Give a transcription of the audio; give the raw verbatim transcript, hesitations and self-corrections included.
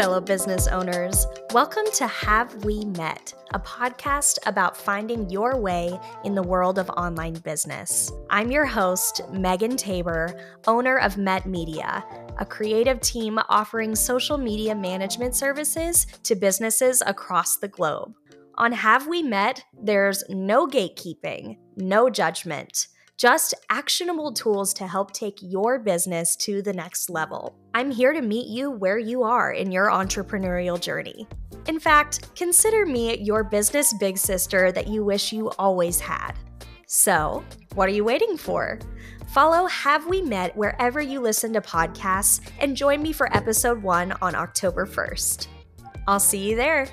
fellow business owners. Welcome to Have We Met, a podcast about finding your way in the world of online business. I'm your host, Megan Tabor, owner of Met Media, a creative team offering social media management services to businesses across the globe. On Have We Met, there's no gatekeeping, no judgment, just actionable tools to help take your business to the next level. I'm here to meet you where you are in your entrepreneurial journey. In fact, consider me your business big sister that you wish you always had. So, what are you waiting for? Follow Have We Met wherever you listen to podcasts and join me for episode one on October first. I'll see you there.